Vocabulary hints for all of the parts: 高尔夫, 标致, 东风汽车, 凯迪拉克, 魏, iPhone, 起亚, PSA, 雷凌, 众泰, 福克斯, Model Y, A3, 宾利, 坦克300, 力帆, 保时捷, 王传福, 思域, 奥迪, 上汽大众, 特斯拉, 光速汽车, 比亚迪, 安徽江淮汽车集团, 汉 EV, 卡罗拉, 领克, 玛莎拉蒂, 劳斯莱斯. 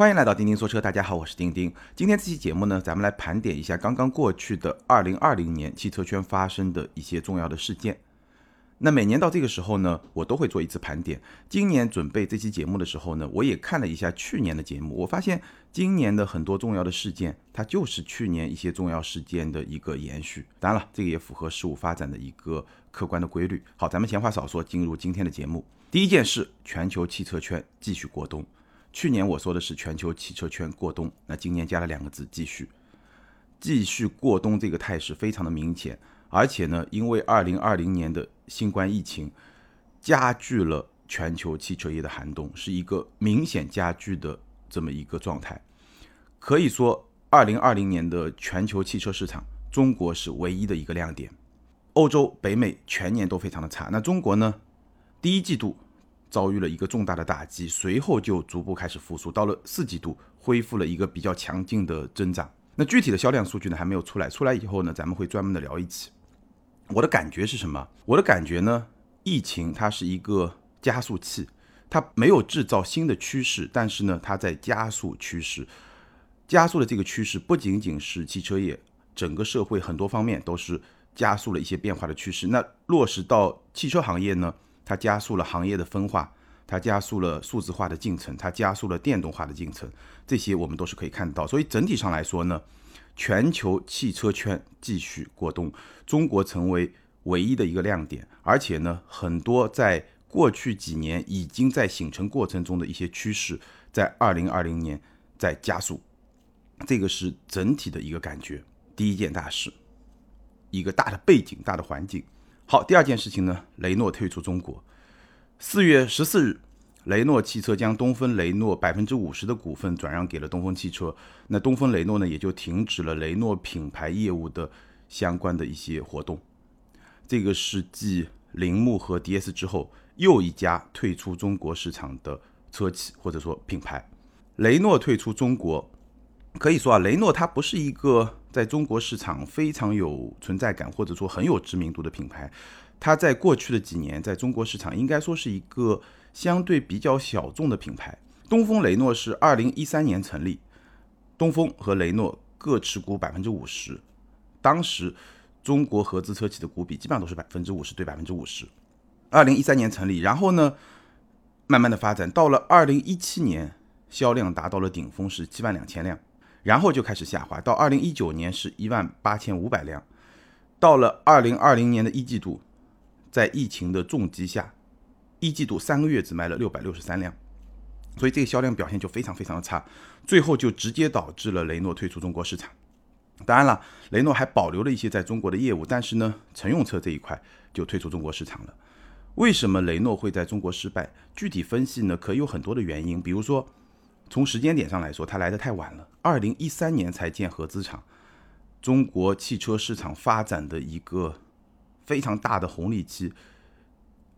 欢迎来到钉钉说车，大家好，我是钉钉。今天这期节目呢，咱们来盘点一下刚刚过去的2020年汽车圈发生的一些重要的事件。那每年到这个时候呢，我都会做一次盘点。今年准备这期节目的时候呢，我也看了一下去年的节目，我发现今年的很多重要的事件，它就是去年一些重要事件的一个延续。当然了，这个也符合事物发展的一个客观的规律。好，咱们闲话少说，进入今天的节目。第一件事，全球汽车圈继续过冬。去年我说的是全球汽车圈过冬，那今年加了两个字，继续。继续过冬这个态势非常的明显，而且呢，因为2020年的新冠疫情加剧了全球汽车业的寒冬，是一个明显加剧的这么一个状态。可以说2020年的全球汽车市场，中国是唯一的一个亮点。欧洲、北美全年都非常的差，那中国呢，第一季度遭遇了一个重大的打击，随后就逐步开始复苏，到了四季度恢复了一个比较强劲的增长。那具体的销量数据呢还没有出来以后呢，咱们会专门的聊一期。我的感觉是什么？我的感觉呢，疫情它是一个加速器，它没有制造新的趋势，但是呢，它在加速趋势。加速的这个趋势不仅仅是汽车业，整个社会很多方面都是加速了一些变化的趋势。那落实到汽车行业呢，它加速了行业的分化，它加速了数字化的进程，它加速了电动化的进程，这些我们都是可以看到。所以整体上来说呢，全球汽车圈继续过冬，中国成为唯一的一个亮点，而且呢，很多在过去几年已经在形成过程中的一些趋势，在2020年在加速，这个是整体的一个感觉。第一件大事，一个大的背景，大的环境。好，第二件事情呢，雷诺退出中国。4月14日，雷诺汽车将东风雷诺 50% 的股份转让给了东风汽车，那东风雷诺呢，也就停止了雷诺品牌业务的相关的一些活动。这个是继铃木和 DS 之后，又一家退出中国市场的车企或者说品牌。雷诺退出中国，可以说雷诺它不是一个在中国市场非常有存在感或者说很有知名度的品牌，它在过去的几年在中国市场应该说是一个相对比较小众的品牌。东风雷诺是2013年成立，东风和雷诺各持股 50%， 当时中国合资车企的股比基本上都是 50% 对 50%。 2013年成立，然后呢慢慢的发展，到了2017年销量达到了顶峰，是72000辆，然后就开始下滑，到2019年是18500辆，到了2020年的一季度，在疫情的重击下，一季度3个月只卖了663辆，所以这个销量表现就非常非常的差，最后就直接导致了雷诺退出中国市场。当然了，雷诺还保留了一些在中国的业务，但是呢，乘用车这一块就退出中国市场了。为什么雷诺会在中国失败？具体分析呢，可以有很多的原因，比如说从时间点上来说，它来得太晚了，2013年才建合资厂，中国汽车市场发展的一个非常大的红利期，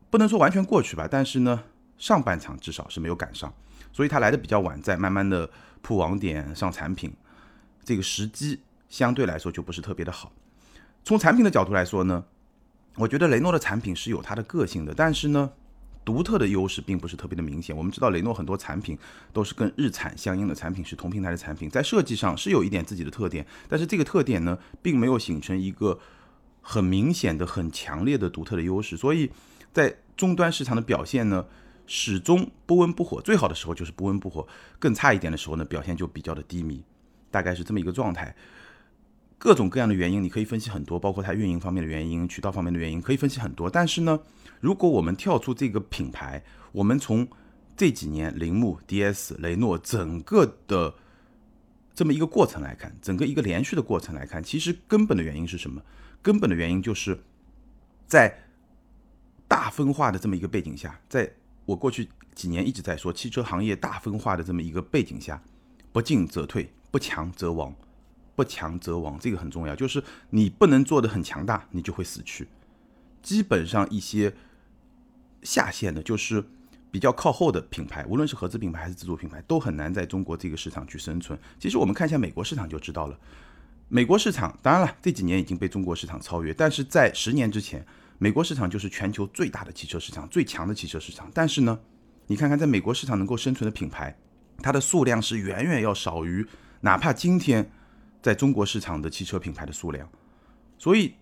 不能说完全过去吧，但是呢，上半场至少是没有赶上，所以它来得比较晚，在慢慢的铺网点上产品，这个时机相对来说就不是特别的好。从产品的角度来说呢，我觉得雷诺的产品是有它的个性的，但是呢，独特的优势并不是特别的明显。我们知道雷诺很多产品都是跟日产相应的产品，是同平台的产品，在设计上是有一点自己的特点，但是这个特点呢，并没有形成一个很明显的很强烈的独特的优势，所以在终端市场的表现呢，始终不温不火，最好的时候就是不温不火，更差一点的时候呢，表现就比较的低迷，大概是这么一个状态。各种各样的原因你可以分析很多，包括它运营方面的原因，渠道方面的原因，可以分析很多。但是呢，如果我们跳出这个品牌，我们从这几年铃木 DS 雷诺整个的这么一个过程来看，整个一个连续的过程来看，其实根本的原因是什么？根本的原因就是在大分化的这么一个背景下，在我过去几年一直在说汽车行业大分化的这么一个背景下，不进则退，不强则亡。不强则亡，这个很重要，就是你不能做得很强大，你就会死去。基本上一些下线的，就是比较靠后的品牌，无论是合资品牌还是自主品牌，都很难在中国这个市场去生存。其实我们看一下美国市场就知道了，美国市场当然了，这几年已经被中国市场超越，但是在10年之前，美国市场就是全球最大的汽车市场，最强的汽车市场。但是呢，你看看在美国市场能够生存的品牌，它的数量是远远要少于哪怕今天在中国市场的汽车品牌的数量。所以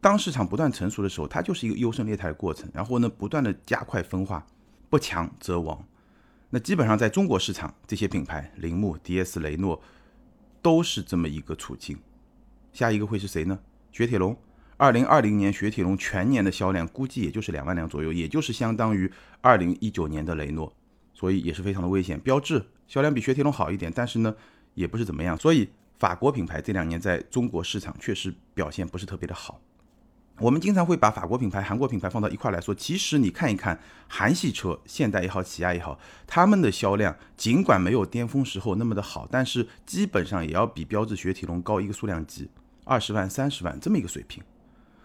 当市场不断成熟的时候，它就是一个优胜劣汰的过程，然后呢，不断的加快分化，不强则亡。那基本上在中国市场，这些品牌铃木、DS、雷诺都是这么一个处境。下一个会是谁呢？雪铁龙。2020年雪铁龙全年的销量估计也就是2万辆左右，也就是相当于2019年的雷诺，所以也是非常的危险。标致销量比雪铁龙好一点，但是呢也不是怎么样，所以法国品牌这两年在中国市场确实表现不是特别的好。我们经常会把法国品牌、韩国品牌放到一块来说，其实你看一看韩系车，现代也好，起亚也好，他们的销量尽管没有巅峰时候那么的好，但是基本上也要比标致、雪铁龙高一个数量级，20万、30万这么一个水平。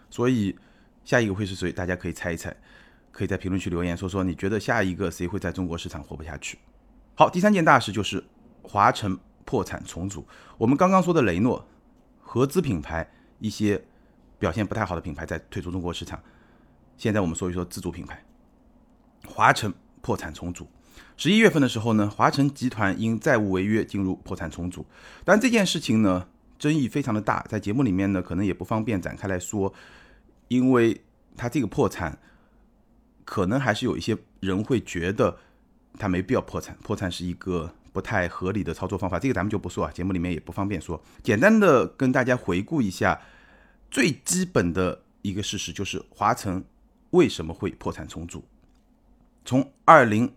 所以下一个会是谁？大家可以猜一猜，可以在评论区留言说说你觉得下一个谁会在中国市场活不下去。好，第三件大事就是华晨破产重组。我们刚刚说的雷诺，合资品牌一些表现不太好的品牌在退出中国市场，现在我们说一说自主品牌。华晨破产重组，11月份的时候呢，华晨集团因债务违约进入破产重组。但这件事情呢争议非常的大，在节目里面呢可能也不方便展开来说，因为他这个破产可能还是有一些人会觉得他没必要破产，破产是一个不太合理的操作方法，这个咱们就不说啊，节目里面也不方便说。简单的跟大家回顾一下最基本的一个事实，就是华晨为什么会破产重组。从2011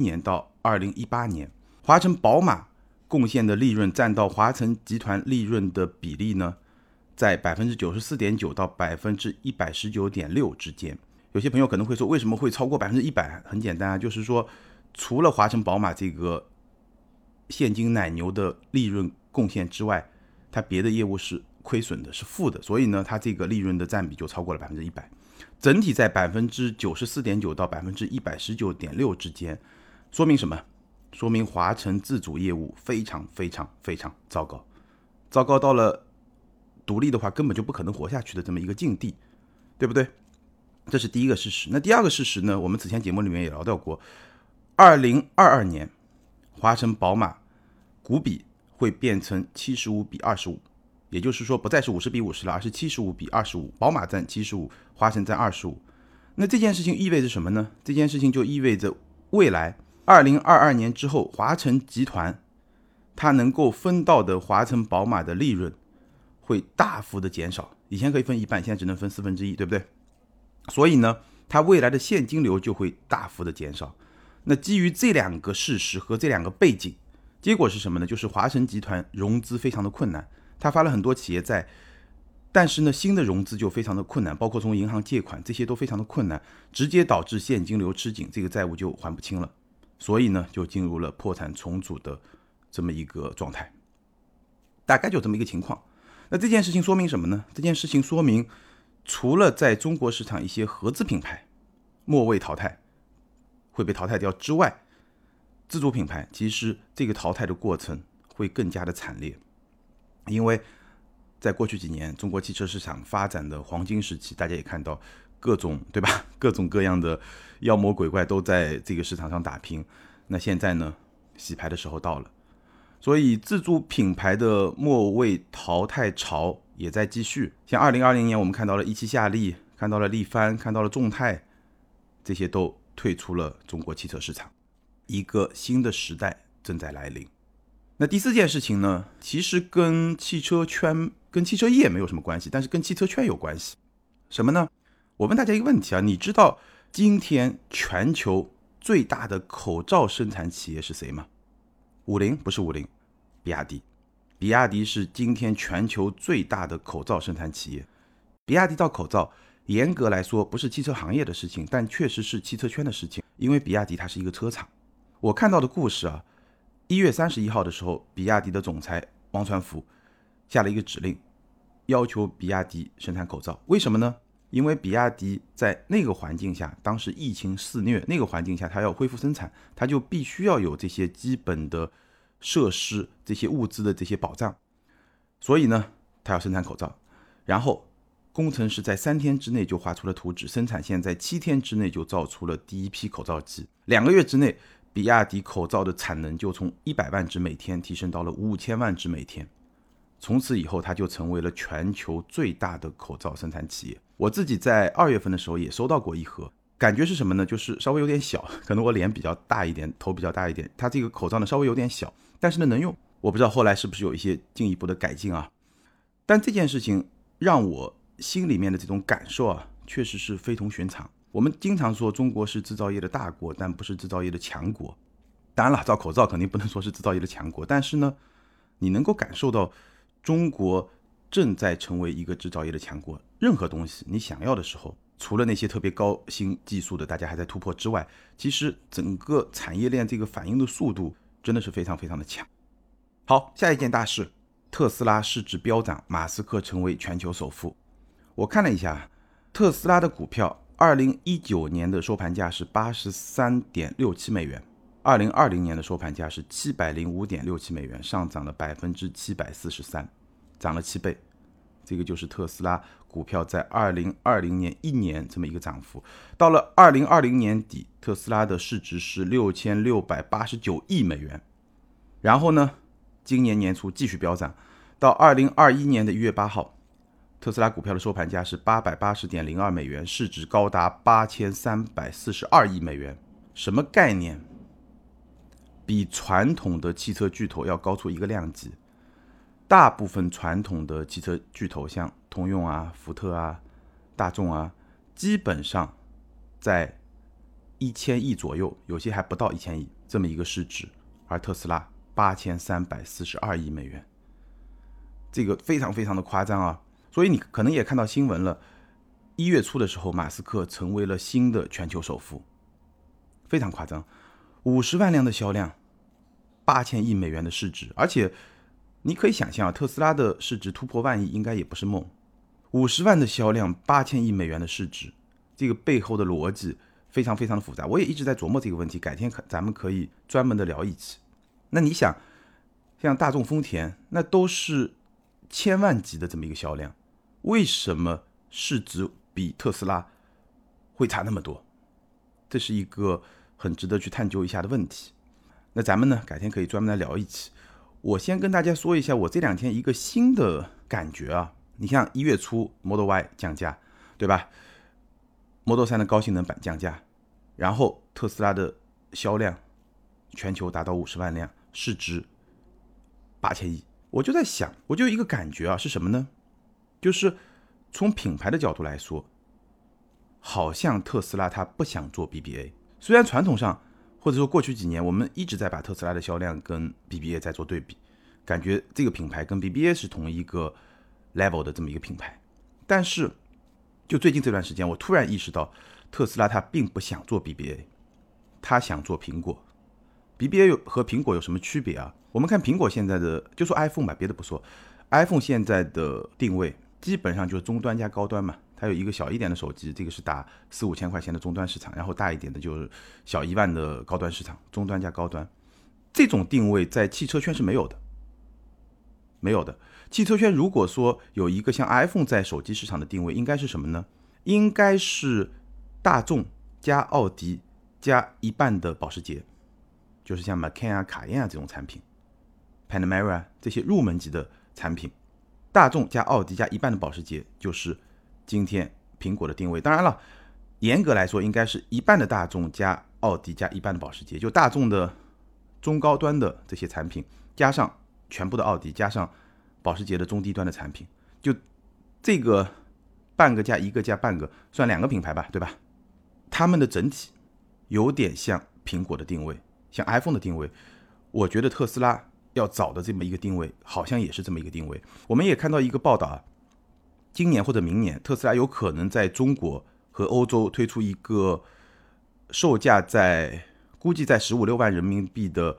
年到2018年，华晨宝马贡献的利润占到华晨集团利润的比例呢在 94.9% 到 119.6% 之间。有些朋友可能会说为什么会超过 100%？ 很简单啊，就是说除了华晨宝马这个现金奶牛的利润贡献之外，它别的业务是亏损的，是负的，所以呢它这个利润的占比就超过了 100%， 整体在 94.9% 到 119.6% 之间。说明什么？说明华晨自主业务非常非常非常糟糕，糟糕到了独立的话根本就不可能活下去的这么一个境地，对不对？这是第一个事实。那第二个事实呢，我们此前节目里面也聊到过，2022年华晨宝马股比会变成75比25，也就是说不再是50比50了，而是75比25，宝马占75，华晨占25。那这件事情意味着什么呢？这件事情就意味着未来2022年之后，华晨集团它能够分到的华晨宝马的利润会大幅的减少，以前可以分一半，现在只能分1/4，对不对？所以呢，它未来的现金流就会大幅的减少。那基于这两个事实和这两个背景，结果是什么呢？就是华晨集团融资非常的困难，它发了很多企业债，但是呢，新的融资就非常的困难，包括从银行借款这些都非常的困难，直接导致现金流吃紧，这个债务就还不清了。所以呢，就进入了破产重组的这么一个状态，大概就这么一个情况。那这件事情说明什么呢？这件事情说明，除了在中国市场一些合资品牌末位淘汰会被淘汰掉之外，自主品牌其实这个淘汰的过程会更加的惨烈。因为在过去几年中国汽车市场发展的黄金时期，大家也看到各种，对吧？各种各样的妖魔鬼怪都在这个市场上打拼。那现在呢，洗牌的时候到了，所以自主品牌的末位淘汰潮也在继续。像2020年我们看到了一汽夏利，看到了力帆，看到了众泰，这些都退出了中国汽车市场，一个新的时代正在来临。那第四件事情呢，其实跟汽车圈、跟汽车业没有什么关系，但是跟汽车圈有关系。什么呢？我问大家一个问题啊，你知道今天全球最大的口罩生产企业是谁吗？比亚迪。比亚迪是今天全球最大的口罩生产企业。比亚迪造口罩，严格来说不是汽车行业的事情，但确实是汽车圈的事情，因为比亚迪它是一个车厂。我看到的故事啊，1月31号的时候，比亚迪的总裁王传福下了一个指令，要求比亚迪生产口罩。为什么呢？因为比亚迪在那个环境下，当时疫情肆虐，那个环境下它要恢复生产，它就必须要有这些基本的设施、这些物资的这些保障，所以呢它要生产口罩。然后工程师在3天之内就画出了图纸，生产线在7天之内就造出了第一批口罩机，2个月之内比亚迪口罩的产能就从100万只每天提升到了5000万只每天。从此以后，它就成为了全球最大的口罩生产企业。我自己在2月份的时候也收到过一盒，感觉是什么呢？就是稍微有点小，可能我脸比较大一点，头比较大一点，它这个口罩呢稍微有点小，但是呢能用。我不知道后来是不是有一些进一步的改进啊。但这件事情让我心里面的这种感受啊，确实是非同寻常。我们经常说中国是制造业的大国，但不是制造业的强国。当然了，造口罩肯定不能说是制造业的强国，但是呢，你能够感受到中国正在成为一个制造业的强国。任何东西你想要的时候，除了那些特别高新技术的大家还在突破之外，其实整个产业链这个反应的速度真的是非常非常的强。好，下一件大事，特斯拉市值飙涨，马斯克成为全球首富。我看了一下，特斯拉的股票2019年的收盘价是 83.67 美元，2020年的收盘价是 705.67 美元，上涨了 743%， 涨了7倍。这个就是特斯拉股票在2020年一年这么一个涨幅。到了2020年底，特斯拉的市值是6689亿美元。然后呢，今年年初继续飙涨，到2021年的1月8号，特斯拉股票的收盘价是 880.02 美元，市值高达8342亿美元。什么概念？比传统的汽车巨头要高出一个量级。大部分传统的汽车巨头，像通用啊、福特啊、大众啊，基本上在1000亿左右，有些还不到1000亿这么一个市值。而特斯拉8342亿美元，这个非常非常的夸张啊！所以你可能也看到新闻了，1月初的时候，马斯克成为了新的全球首富，非常夸张。50万辆的销量，8000亿美元的市值，而且你可以想象啊，特斯拉的市值突破10000亿应该也不是梦。50万的销量，8000亿美元的市值，这个背后的逻辑非常非常的复杂。我也一直在琢磨这个问题，改天咱们可以专门的聊一期。那你想，像大众、丰田，那都是千万级的这么一个销量，为什么市值比特斯拉会差那么多？这是一个很值得去探究一下的问题。那咱们呢，改天可以专门来聊一期。我先跟大家说一下我这两天一个新的感觉啊。你像1月初 Model Y 降价，对吧？ Model 3的高性能版降价，然后特斯拉的销量全球达到50万辆，市值8000亿。我就在想，我就有一个感觉啊，是什么呢？就是从品牌的角度来说，好像特斯拉它不想做 BBA。 虽然传统上或者说过去几年我们一直在把特斯拉的销量跟 BBA 在做对比，感觉这个品牌跟 BBA 是同一个 level 的这么一个品牌，但是就最近这段时间我突然意识到，特斯拉它并不想做 BBA， 它想做苹果。 BBA 和苹果有什么区别啊？我们看苹果现在的，就说 iPhone 吧，别的不说， iPhone 现在的定位基本上就是中端加高端嘛，它有一个小一点的手机，这个是打4-5千块钱的中端市场，然后大一点的就是小1万的高端市场，中端加高端。这种定位在汽车圈是没有的，没有的。汽车圈如果说有一个像 iPhone 在手机市场的定位，应该是什么呢？应该是大众加奥迪加一半的保时捷，就是像 Macan 啊、卡宴啊这种产品， Panamera 这些入门级的产品，大众加奥迪加一半的保时捷，就是今天苹果的定位。当然了，严格来说应该是一半的大众加奥迪加一半的保时捷，就大众的中高端的这些产品加上全部的奥迪加上保时捷的中低端的产品，就这个半个加一个加半个，算2个品牌吧，对吧？他们的整体有点像苹果的定位，像 iPhone 的定位。我觉得特斯拉要找的这么一个定位好像也是这么一个定位。我们也看到一个报道啊，今年或者明年，特斯拉有可能在中国和欧洲推出一个售价在估计在15-16万人民币的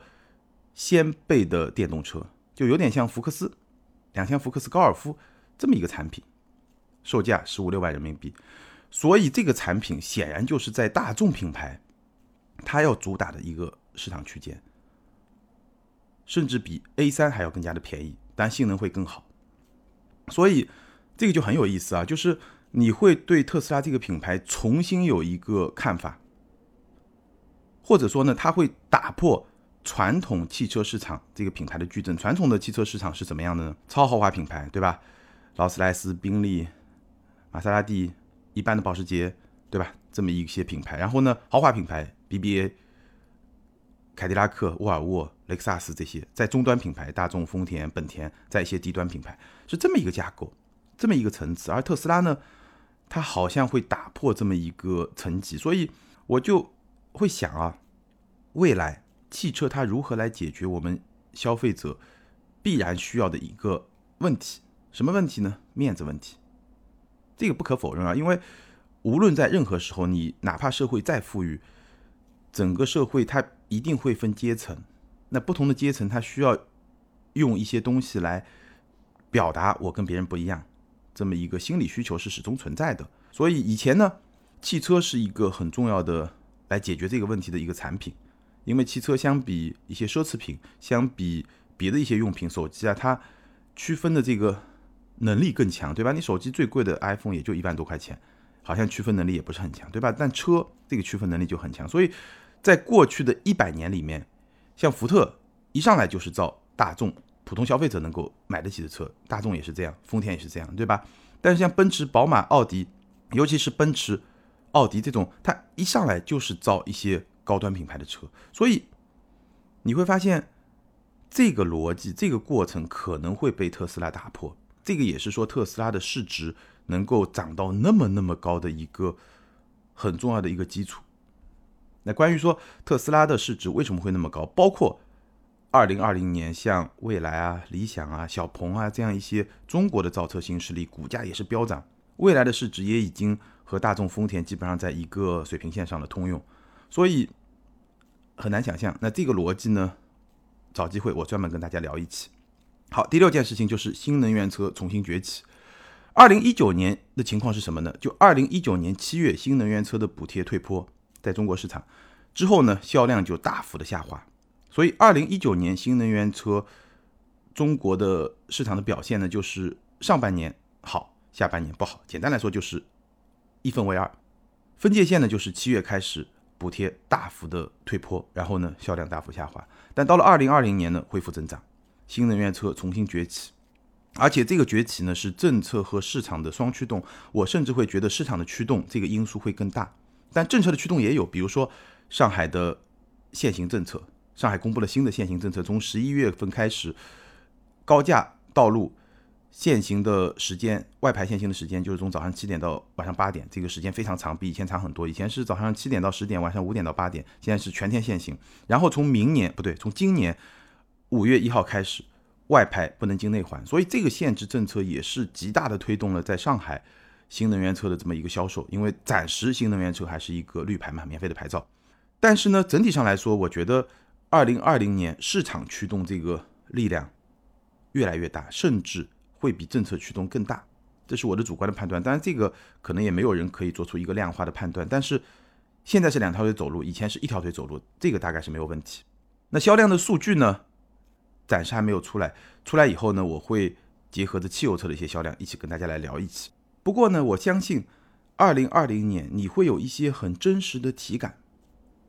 掀背的电动车，就有点像福克斯2000福克斯高尔夫这么一个产品，售价15-16万人民币。所以这个产品显然就是在大众品牌它要主打的一个市场区间，甚至比 A3 还要更加的便宜，但性能会更好。所以这个就很有意思啊，就是你会对特斯拉这个品牌重新有一个看法，或者说呢，它会打破传统汽车市场这个品牌的矩阵。传统的汽车市场是怎么样的呢？超豪华品牌，对吧？劳斯莱斯、宾利、玛莎拉蒂、一般的保时捷，对吧？这么一些品牌。然后呢，豪华品牌 BBA、凯迪拉克、沃尔沃、雷克萨斯这些，在终端品牌大众、丰田、本田，在一些低端品牌，是这么一个架构，这么一个层次。而特斯拉呢，它好像会打破这么一个层级，所以我就会想啊，未来汽车它如何来解决我们消费者必然需要的一个问题。什么问题呢？面子问题。这个不可否认啊，因为无论在任何时候，你哪怕社会再富裕，整个社会它一定会分阶层，那不同的阶层它需要用一些东西来表达我跟别人不一样，这么一个心理需求是始终存在的。所以以前呢，汽车是一个很重要的来解决这个问题的一个产品，因为汽车相比一些奢侈品，相比别的一些用品，手机啊，它区分的这个能力更强，对吧？你手机最贵的 iPhone 也就1万多块钱，好像区分能力也不是很强，对吧？但车这个区分能力就很强。所以在过去的100年里面，像福特一上来就是造大众普通消费者能够买得起的车，大众也是这样，丰田也是这样，对吧？但是像奔驰、宝马、奥迪，尤其是奔驰、奥迪这种，它一上来就是造一些高端品牌的车。所以你会发现这个逻辑，这个过程可能会被特斯拉打破。这个也是说特斯拉的市值能够涨到那么高的一个很重要的一个基础。那关于说特斯拉的市值为什么会那么高，包括2020年像蔚来啊、理想啊、小鹏啊这样一些中国的造车新势力，股价也是飙涨。蔚来的市值也已经和大众、丰田基本上在一个水平线上的通用，所以很难想象。那这个逻辑呢，找机会我专门跟大家聊一期。好，第6件事情就是新能源车重新崛起。2019年的情况是什么呢？就2019年7月新能源车的补贴退坡，在中国市场之后呢，销量就大幅的下滑。所以2019年新能源车中国的市场的表现呢，就是上半年好，下半年不好，简单来说就是一分为二。分界线呢，就是7月开始补贴大幅的退坡，然后呢销量大幅下滑，但到了2020年呢恢复增长，新能源车重新崛起。而且这个崛起呢是政策和市场的双驱动，我甚至会觉得市场的驱动这个因素会更大，但政策的驱动也有，比如说上海的限行政策，上海公布了新的限行政策，从11月份开始，高架道路限行的时间，外牌限行的时间就是从早上7点到晚上8点，这个时间非常长，比以前长很多，以前是早上7点到10点，晚上5点到8点，现在是全天限行。然后从今年5月1号开始，外牌不能进内环，所以这个限制政策也是极大的推动了在上海新能源车的这么一个销售，因为暂时新能源车还是一个绿牌嘛，免费的牌照。但是呢，整体上来说，我觉得2020年市场驱动这个力量越来越大，甚至会比政策驱动更大，这是我的主观的判断。当然这个可能也没有人可以做出一个量化的判断，但是现在是两条腿走路，以前是一条腿走路，这个大概是没有问题。那销量的数据呢，暂时还没有出来以后呢，我会结合着汽油车的一些销量一起跟大家来聊一期。不过呢，我相信2020年你会有一些很真实的体感，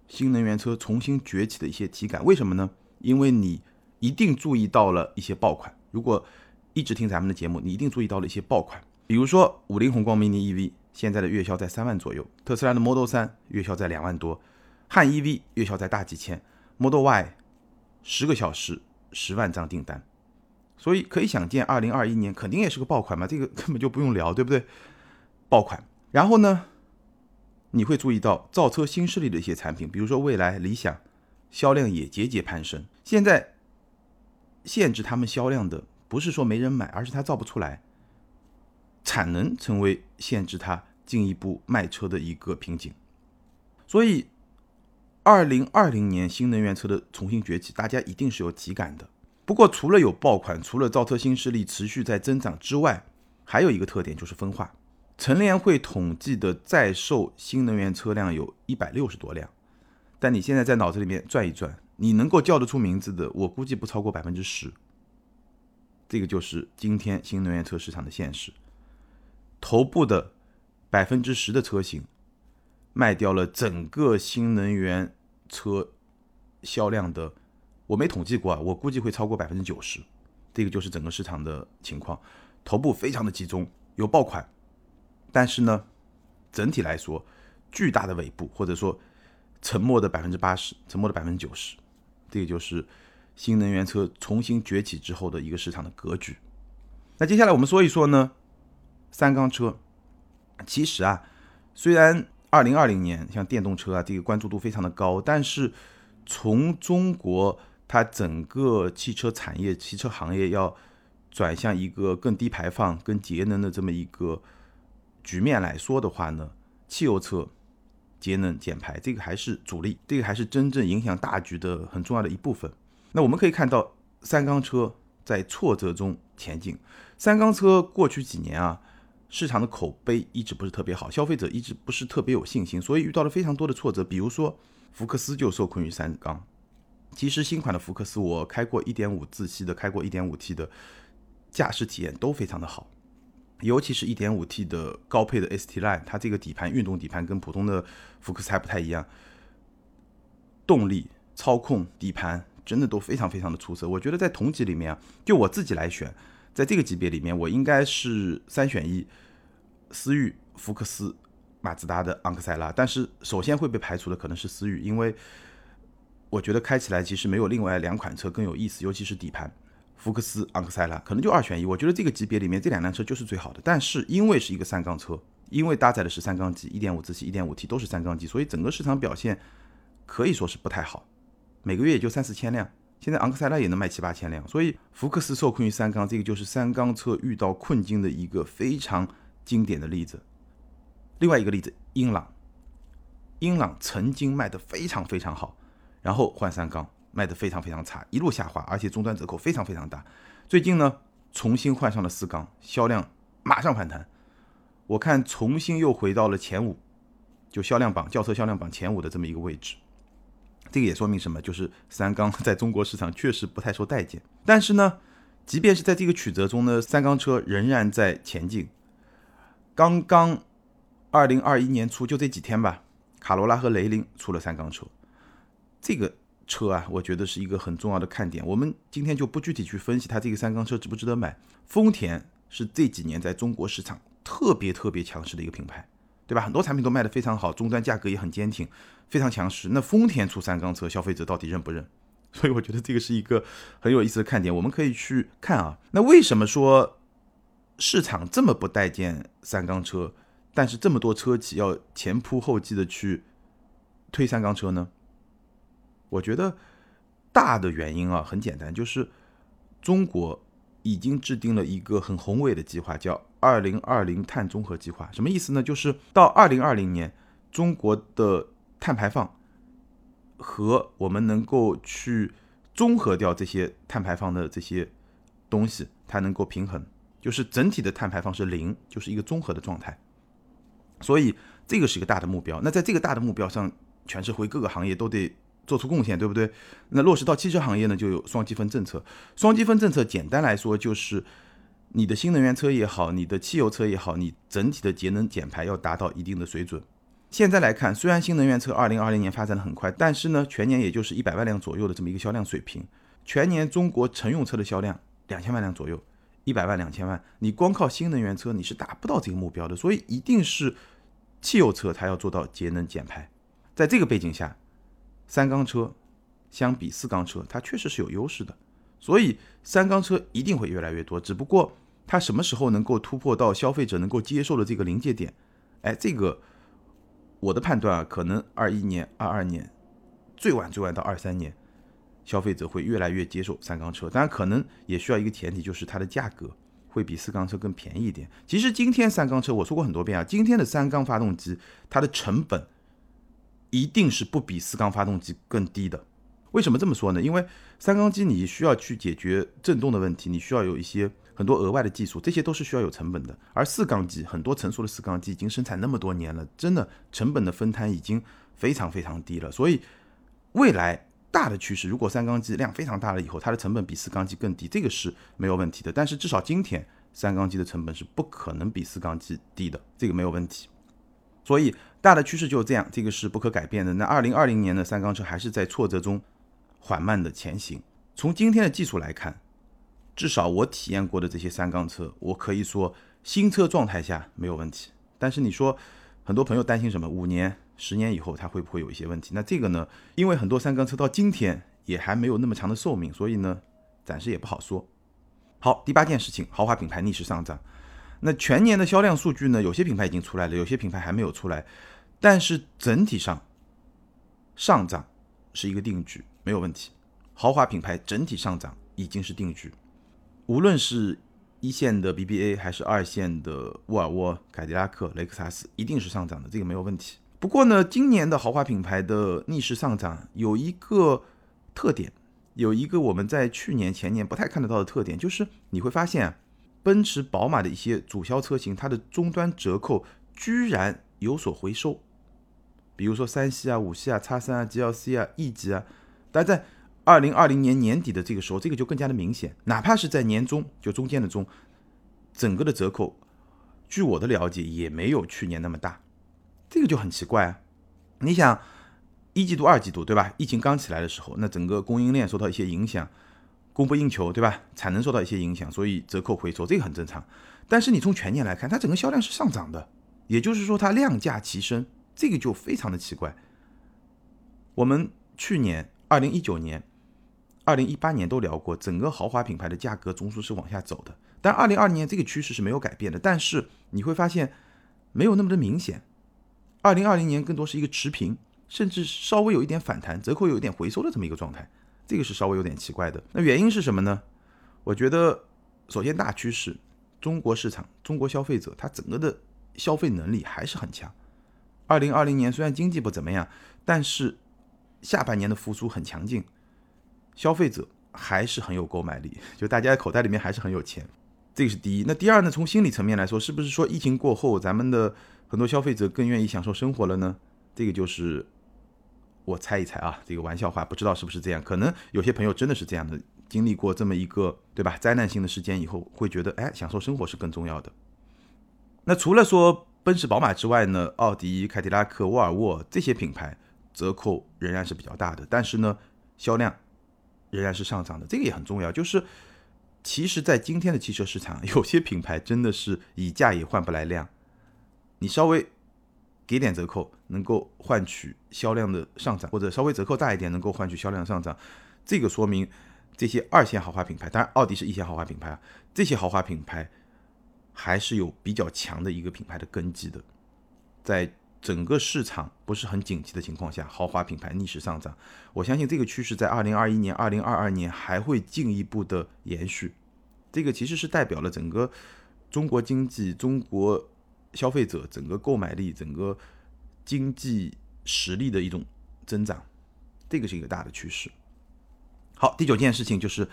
新能源车重新崛起的一些体感。为什么呢？因为你一定注意到了一些爆款，如果一直听咱们的节目，你一定注意到了一些爆款，比如说50宏光 mini EV 现在的月销在3万左右，特斯拉的 Model 3月销在2万多，汉 EV 月销在大几千， Model Y 10个小时10万张订单。所以可以想见2021年肯定也是个爆款嘛，这个根本就不用聊，对不对？爆款。然后呢，你会注意到造车新势力的一些产品，比如说蔚来、理想，销量也节节攀升。现在限制他们销量的不是说没人买，而是它造不出来，产能成为限制它进一步卖车的一个瓶颈。所以2020年新能源车的重新崛起，大家一定是有体感的。不过除了有爆款，除了造车新势力持续在增长之外，还有一个特点就是分化。乘联会统计的在售新能源车辆有160多辆，但你现在在脑子里面转一转，你能够叫得出名字的，我估计不超过10%。这个就是今天新能源车市场的现实。头部的10%的车型卖掉了整个新能源车销量的，我没统计过啊，我估计会超过 90%。 这个就是整个市场的情况，头部非常的集中，有爆款，但是呢整体来说巨大的尾部，或者说沉没的 80%， 沉没的 90%。 这个就是新能源车重新崛起之后的一个市场的格局。那接下来我们说一说呢三缸车。其实啊，虽然2020年像电动车啊这个关注度非常的高，但是从中国它整个汽车产业汽车行业要转向一个更低排放更节能的这么一个局面来说的话呢，汽油车节能减排这个还是主力，这个还是真正影响大局的很重要的一部分。那我们可以看到三缸车在挫折中前进。三缸车过去几年啊，市场的口碑一直不是特别好，消费者一直不是特别有信心，所以遇到了非常多的挫折。比如说福克斯就受困于三缸。其实新款的福克斯我开过 1.5 自吸的，开过 1.5T 的，驾驶体验都非常的好，尤其是 1.5T 的高配的 ST Line， 它这个底盘运动底盘跟普通的福克斯还不太一样，动力操控底盘真的都非常非常的出色。我觉得在同级里面啊，就我自己来选，在这个级别里面我应该是三选一，思域、福克斯、马自达的昂克赛拉，但是首先会被排除的可能是思域，因为我觉得开起来其实没有另外两款车更有意思，尤其是底盘。福克斯、昂克赛拉可能就二选一，我觉得这个级别里面这两辆车就是最好的。但是因为是一个三缸车，因为搭载的是三缸机， 1.5 自吸 1.5T 都是三缸机，所以整个市场表现可以说是不太好，每个月也就3-4千辆，现在昂克赛拉也能卖7-8千辆，所以福克斯受困于三缸，这个就是三缸车遇到困境的一个非常经典的例子。另外一个例子，英朗，英朗曾经卖得非常非常好，然后换三缸卖得非常非常差，一路下滑，而且终端折扣非常非常大。最近呢重新换上了四缸，销量马上反弹，我看重新又回到了前5，就销量榜轿车销量榜前5的这么一个位置。这个也说明什么，就是三缸在中国市场确实不太受待见。但是呢即便是在这个曲折中呢，三缸车仍然在前进。刚刚2021年初就这几天吧，卡罗拉和雷凌出了三缸车，这个车啊，我觉得是一个很重要的看点。我们今天就不具体去分析它这个三缸车值不值得买。丰田是这几年在中国市场特别特别强势的一个品牌，对吧？很多产品都卖得非常好，终端价格也很坚挺，非常强势。那丰田出三缸车，消费者到底认不认？所以我觉得这个是一个很有意思的看点，我们可以去看啊。那为什么说市场这么不待见三缸车，但是这么多车企要前仆后继的去推三缸车呢？我觉得大的原因啊很简单，就是中国已经制定了一个很宏伟的计划，叫2020碳中和计划。什么意思呢？就是到2020年中国的碳排放和我们能够去综合掉这些碳排放的这些东西，它能够平衡，就是整体的碳排放是0，就是一个综合的状态。所以这个是一个大的目标。那在这个大的目标上，全社会各个行业都得做出贡献，对不对？那落实到汽车行业呢，就有双积分政策。双积分政策简单来说就是，你的新能源车也好，你的汽油车也好，你整体的节能减排要达到一定的水准。现在来看，虽然新能源车2020年发展的很快，但是呢，全年也就是100万辆左右的这么一个销量水平。全年中国乘用车的销量2000万辆左右，100万2000万，你光靠新能源车你是达不到这个目标的，所以一定是汽油车它要做到节能减排。在这个背景下，三缸车相比四缸车它确实是有优势的，所以三缸车一定会越来越多，只不过它什么时候能够突破到消费者能够接受的这个临界点，这个我的判断啊，可能21年22年最晚最晚到23年消费者会越来越接受三缸车。当然可能也需要一个前提，就是它的价格会比四缸车更便宜一点。其实今天三缸车我说过很多遍啊，今天的三缸发动机它的成本一定是不比四缸发动机更低的。为什么这么说呢？因为三缸机你需要去解决震动的问题，你需要有一些很多额外的技术，这些都是需要有成本的。而四缸机，很多成熟的四缸机已经生产那么多年了，真的成本的分摊已经非常非常低了。所以未来大的趋势，如果三缸机量非常大了以后，它的成本比四缸机更低，这个是没有问题的。但是至少今天三缸机的成本是不可能比四缸机低的，这个没有问题。所以大的趋势就是这样，这个是不可改变的。那2020年的三缸车还是在挫折中缓慢的前行。从今天的技术来看，至少我体验过的这些三缸车，我可以说新车状态下没有问题。但是你说很多朋友担心什么5年10年以后它会不会有一些问题，那这个呢，因为很多三缸车到今天也还没有那么长的寿命，所以呢暂时也不好说。好，第八件事情，豪华品牌逆势上涨。那全年的销量数据呢，有些品牌已经出来了，有些品牌还没有出来，但是整体上上涨是一个定局，没有问题。豪华品牌整体上涨已经是定局，无论是一线的 BBA 还是二线的沃尔沃、凯迪拉克、雷克萨斯，一定是上涨的，这个没有问题。不过呢，今年的豪华品牌的逆势上涨有一个特点，有一个我们在去年前年不太看得到的特点，就是你会发现啊，奔驰宝马的一些主销车型它的终端折扣居然有所回收，比如说三系啊、五系啊、X3 啊、GLC 啊、E级啊，但在2020年年底的这个时候，这个就更加的明显，哪怕是在年中，就中间的中，整个的折扣据我的了解也没有去年那么大，这个就很奇怪啊。你想一季度二季度对吧，疫情刚起来的时候，那整个供应链受到一些影响，供不应求对吧，产能受到一些影响，所以折扣回收这个很正常。但是你从全年来看，它整个销量是上涨的，也就是说它量价齐升，这个就非常的奇怪。我们去年2019年2018年都聊过，整个豪华品牌的价格中枢是往下走的，但2020年这个趋势是没有改变的，但是你会发现没有那么的明显，2020年更多是一个持平，甚至稍微有一点反弹，折扣有一点回收的这么一个状态，这个是稍微有点奇怪的。那原因是什么呢？我觉得首先大趋势，中国市场中国消费者他整个的消费能力还是很强，2020年虽然经济不怎么样，但是下半年的复苏很强劲，消费者还是很有购买力，就大家口袋里面还是很有钱，这个是第一。那第二呢，从心理层面来说，是不是说疫情过后咱们的很多消费者更愿意享受生活了呢？这个就是我猜一猜啊，这个玩笑话，不知道是不是这样，可能有些朋友真的是这样的，经历过这么一个对吧灾难性的事件以后，会觉得哎，享受生活是更重要的。那除了说奔驰宝马之外呢，奥迪、凯迪拉克、沃尔沃这些品牌折扣仍然是比较大的，但是呢销量仍然是上涨的，这个也很重要。就是其实在今天的汽车市场，有些品牌真的是以价也换不来量，你稍微给点折扣能够换取销量的上涨，或者稍微折扣大一点能够换取销量上涨，这个说明这些二线豪华品牌，当然奥迪是一线豪华品牌，这些豪华品牌还是有比较强的一个品牌的根基的。在整个市场不是很景气的情况下，豪华品牌逆势上涨，我相信这个趋势在2021年2022年还会进一步的延续，这个其实是代表了整个中国经济、中国消费者整个购买力、整个经济实力的一种增长，这个是一个大的趋势。好，第九件事情就是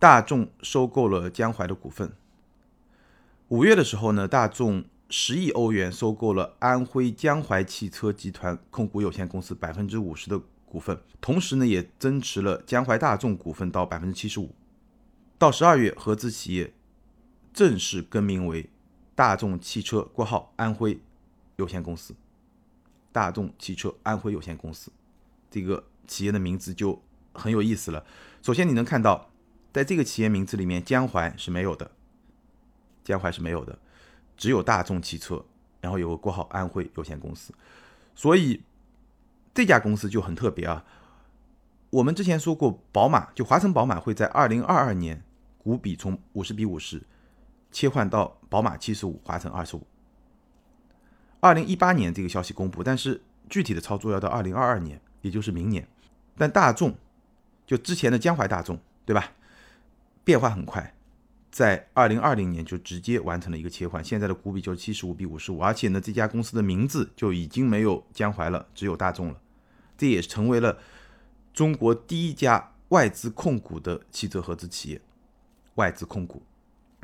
大众收购了江淮的股份。5月的时候呢，大众10亿欧元收购了安徽江淮汽车集团控股有限公司 50% 的股份，同时呢也增持了江淮大众股份到 75%。 到12月，合资企业正式更名为大众汽车（括号安徽有限公司）。大众汽车安徽有限公司这个企业的名字就很有意思了。首先你能看到，在这个企业名字里面，江淮是没有的，江淮是没有的，只有大众汽车，然后有个括号安徽有限公司。所以这家公司就很特别啊。我们之前说过，宝马就华晨宝马会在2022年股比从50比50切换到宝马75%，华晨25%。2018年这个消息公布，但是具体的操作要到2022年，也就是明年。但大众就之前的江淮大众对吧，变化很快，在2020年就直接完成了一个切换，现在的股比就是75比55，而且呢这家公司的名字就已经没有江淮了，只有大众了。这也成为了中国第一家外资控股的汽车合资企业，外资控股，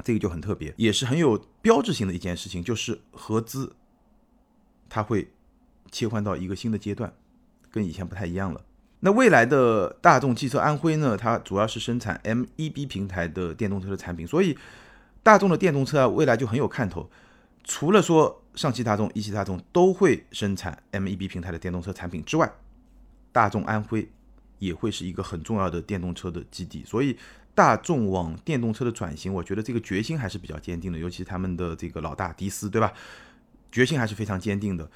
这个就很特别，也是很有标志性的一件事情，就是合资它会切换到一个新的阶段，跟以前不太一样了。那未来的大众汽车安徽呢，它主要是生产 MEB 平台的电动车的产品，所以大众的电动车未来就很有看头。除了说上汽大众、一汽大众都会生产 MEB 平台的电动车产品之外，大众安徽也会是一个很重要的电动车的基地，所以大众往电动车的转型，我觉得这个决心还是比较坚定的，尤其他们的这个老大迪斯，对吧？决心还是非常坚定的。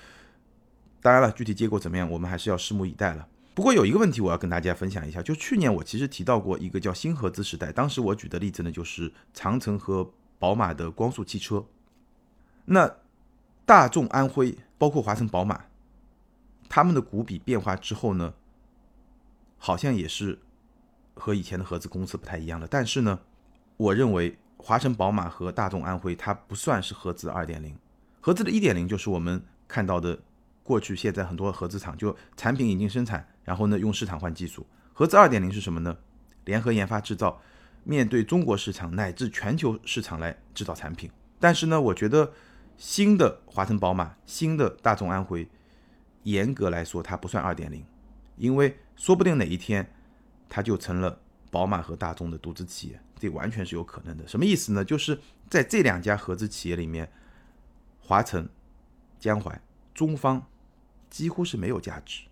当然了，具体结果怎么样，我们还是要拭目以待了。不过有一个问题我要跟大家分享一下，就去年我其实提到过一个叫新合资时代，当时我举的例子呢，就是长城和宝马的光速汽车。那大众安徽包括华晨宝马他们的股比变化之后呢，好像也是和以前的合资公司不太一样了。但是呢，我认为华晨宝马和大众安徽它不算是合资的 2.0， 合资的 1.0 就是我们看到的过去现在很多合资厂就产品已经生产，然后呢用市场换技术。合资 2.0 是什么呢？联合研发制造，面对中国市场乃至全球市场来制造产品。但是呢，我觉得新的华晨宝马、新的大众安徽严格来说它不算 2.0， 因为说不定哪一天它就成了宝马和大众的独资企业，这完全是有可能的。什么意思呢？就是在这两家合资企业里面，华晨、江淮、中方几乎是没有价值，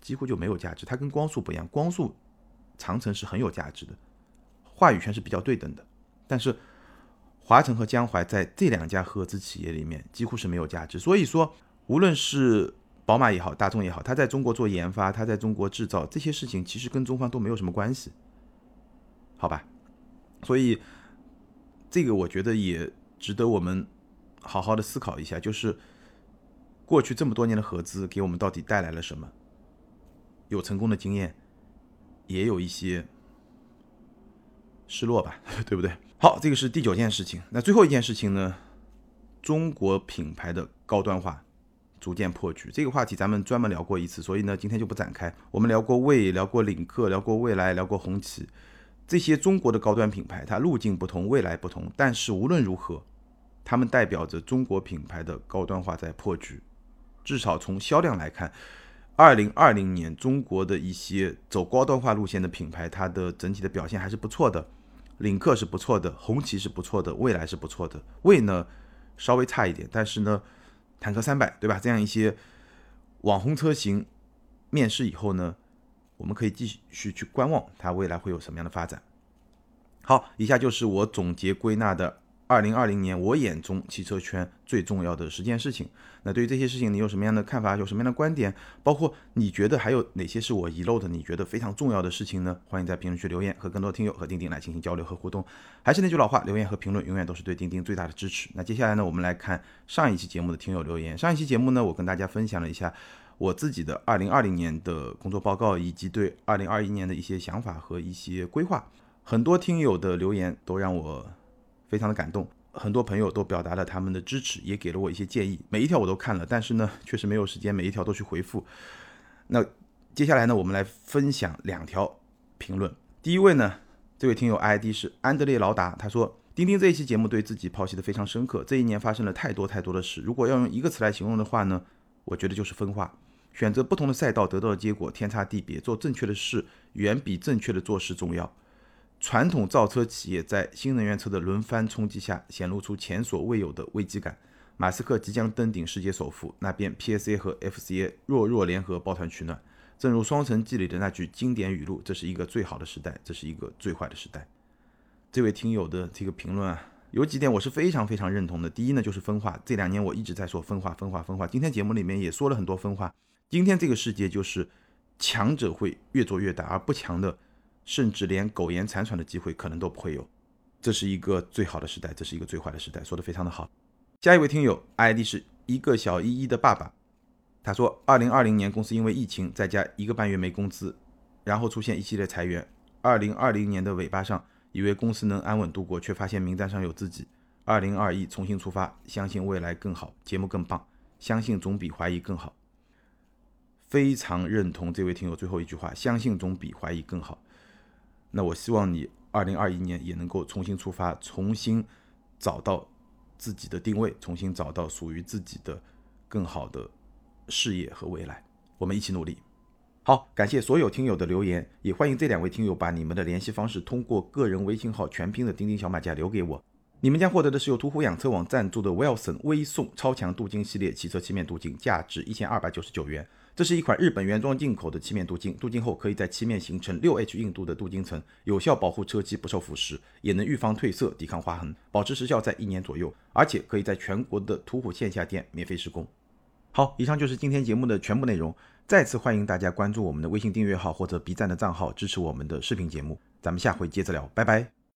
几乎就没有价值。它跟光速不一样，光速、长城是很有价值的，话语权是比较对等的。但是华晨和江淮在这两家合资企业里面几乎是没有价值。所以说，无论是宝马也好，大众也好，它在中国做研发，它在中国制造，这些事情其实跟中方都没有什么关系，好吧？所以这个我觉得也值得我们好好的思考一下，就是过去这么多年的合资给我们到底带来了什么？有成功的经验，也有一些失落吧，对不对？好，这个是第9件事情。那最后一件事情呢，中国品牌的高端化逐渐破局。这个话题咱们专门聊过一次，所以呢今天就不展开。我们聊过魏，聊过领克，聊过蔚来，聊过红旗，这些中国的高端品牌它路径不同，未来不同，但是无论如何他们代表着中国品牌的高端化在破局。至少从销量来看，2020年中国的一些走高端化路线的品牌，它的整体的表现还是不错的。领克是不错的，红旗是不错的，蔚来是不错的。魏呢稍微差一点，但是呢坦克300，对吧，这样一些网红车型面世以后呢，我们可以继续去观望它未来会有什么样的发展。好，以下就是我总结归纳的2020年我眼中汽车圈最重要的10件事情。那对于这些事情你有什么样的看法，有什么样的观点，包括你觉得还有哪些是我遗漏的，你觉得非常重要的事情呢？欢迎在评论区留言，和更多听友和钉钉来进行交流和互动。还是那句老话，留言和评论永远都是对钉钉最大的支持。那接下来呢，我们来看上一期节目的听友留言。上一期节目呢，我跟大家分享了一下我自己的2020年的工作报告，以及对2021年的一些想法和一些规划。很多听友的留言都让我非常的感动，很多朋友都表达了他们的支持，也给了我一些建议，每一条我都看了，但是呢确实没有时间每一条都去回复。那接下来呢，我们来分享两条评论。第一位呢，这位听友 ID 是安德烈劳达，他说钉钉这一期节目对自己剖析的非常深刻，这一年发生了太多太多的事，如果要用一个词来形容的话呢，我觉得就是分化。选择不同的赛道得到的结果天差地别，做正确的事远比正确的做事重要。传统造车企业在新能源车的轮番冲击下显露出前所未有的危机感。马斯克即将登顶世界首富，那边 PSA 和 FCA 弱弱联合抱团取暖。正如《双城记》里的那句经典语录，这是一个最好的时代，这是一个最坏的时代。这位听友的这个评论啊，有几点我是非常非常认同的。第一呢，就是分化。这两年我一直在说分化分化分化，今天节目里面也说了很多分化。今天这个世界就是强者会越做越大，而不强的甚至连苟延残喘的机会可能都不会有。这是一个最好的时代，这是一个最坏的时代，说得非常的好。下一位听友 ID 是一个小一一的爸爸，他说2020年公司因为疫情在家1个半月没工资，然后出现一系列裁员。2020年的尾巴上以为公司能安稳度过，却发现名单上有自己。2021重新出发，相信未来更好，节目更棒，相信总比怀疑更好。非常认同这位听友最后一句话，相信总比怀疑更好。那我希望你2021年也能够重新出发，重新找到自己的定位，重新找到属于自己的更好的事业和未来，我们一起努力。好，感谢所有听友的留言，也欢迎这两位听友把你们的联系方式通过个人微信号全拼的钉钉小马甲留给我，你们将获得的是由途虎养车网赞助的 Wilson 微送超强镀金系列汽车漆面镀金，价值1299元。这是一款日本原装进口的漆面镀金，镀金后可以在漆面形成 6H 硬度的镀金层，有效保护车漆不受腐蚀，也能预防褪色，抵抗划痕，保持时效在1年左右，而且可以在全国的途虎线下店免费施工。好，以上就是今天节目的全部内容，再次欢迎大家关注我们的微信订阅号或者 B 站的账号支持我们的视频节目，咱们下回接着聊，拜拜。